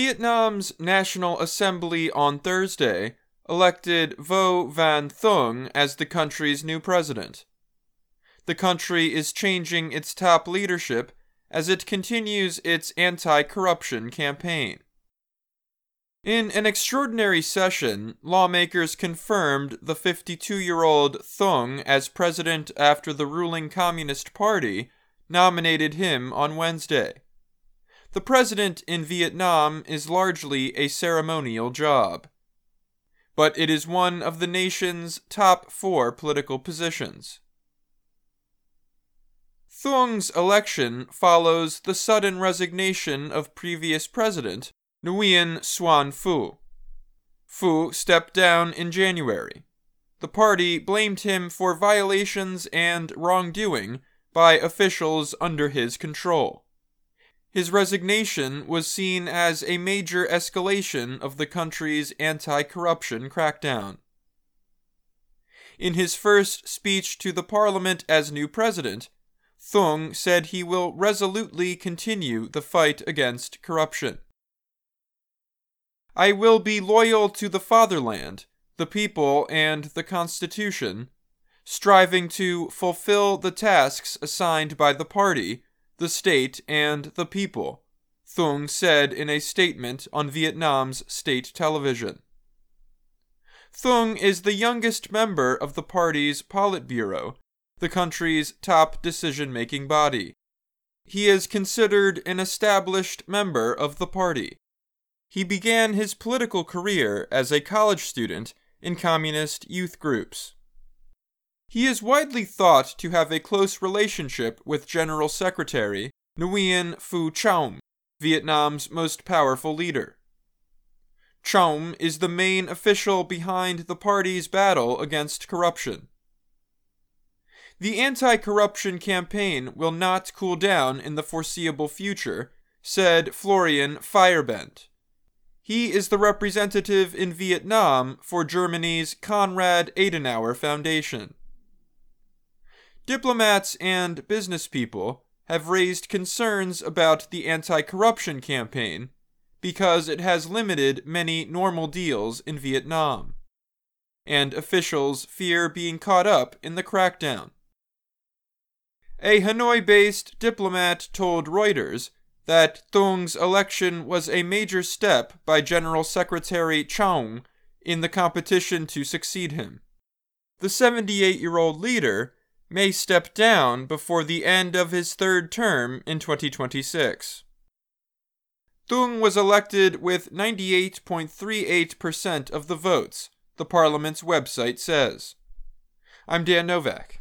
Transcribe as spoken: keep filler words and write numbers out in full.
Vietnam's National Assembly on Thursday elected Vo Van Thuong as the country's new president. The country is changing its top leadership as it continues its anti-corruption campaign. In an extraordinary session, lawmakers confirmed the fifty-two-year-old Thuong as president after the ruling Communist Party nominated him on Wednesday. The president in Vietnam is largely a ceremonial job, but it is one of the nation's top four political positions. Thuong's election follows the sudden resignation of previous president Nguyen Xuan Phuc. Phu stepped down in January. The party blamed him for violations and wrongdoing by officials under his control. His resignation was seen as a major escalation of the country's anti-corruption crackdown. In his first speech to the parliament as new president, Thuong said he will resolutely continue the fight against corruption. I will be loyal to the fatherland, the people, and the Constitution, striving to fulfill the tasks assigned by the party, the state, and the people, Thuong said in a statement on Vietnam's state television. Thuong is the youngest member of the party's Politburo, the country's top decision-making body. He is considered an established member of the party. He began his political career as a college student in communist youth groups. He is widely thought to have a close relationship with General Secretary Nguyen Phu Trong, Vietnam's most powerful leader. Trong is the main official behind the party's battle against corruption. The anti-corruption campaign will not cool down in the foreseeable future, said Florian Feierbendt. He is the representative in Vietnam for Germany's Konrad Adenauer Foundation. Diplomats and business people have raised concerns about the anti-corruption campaign because it has limited many normal deals in Vietnam, and officials fear being caught up in the crackdown. A Hanoi-based diplomat told Reuters that Thuong's election was a major step by General Secretary Trong in the competition to succeed him. The seventy-eight-year-old leader may step down before the end of his third term in twenty twenty-six. Thuong was elected with ninety-eight point three eight percent of the votes, the parliament's website says. I'm Dan Novak.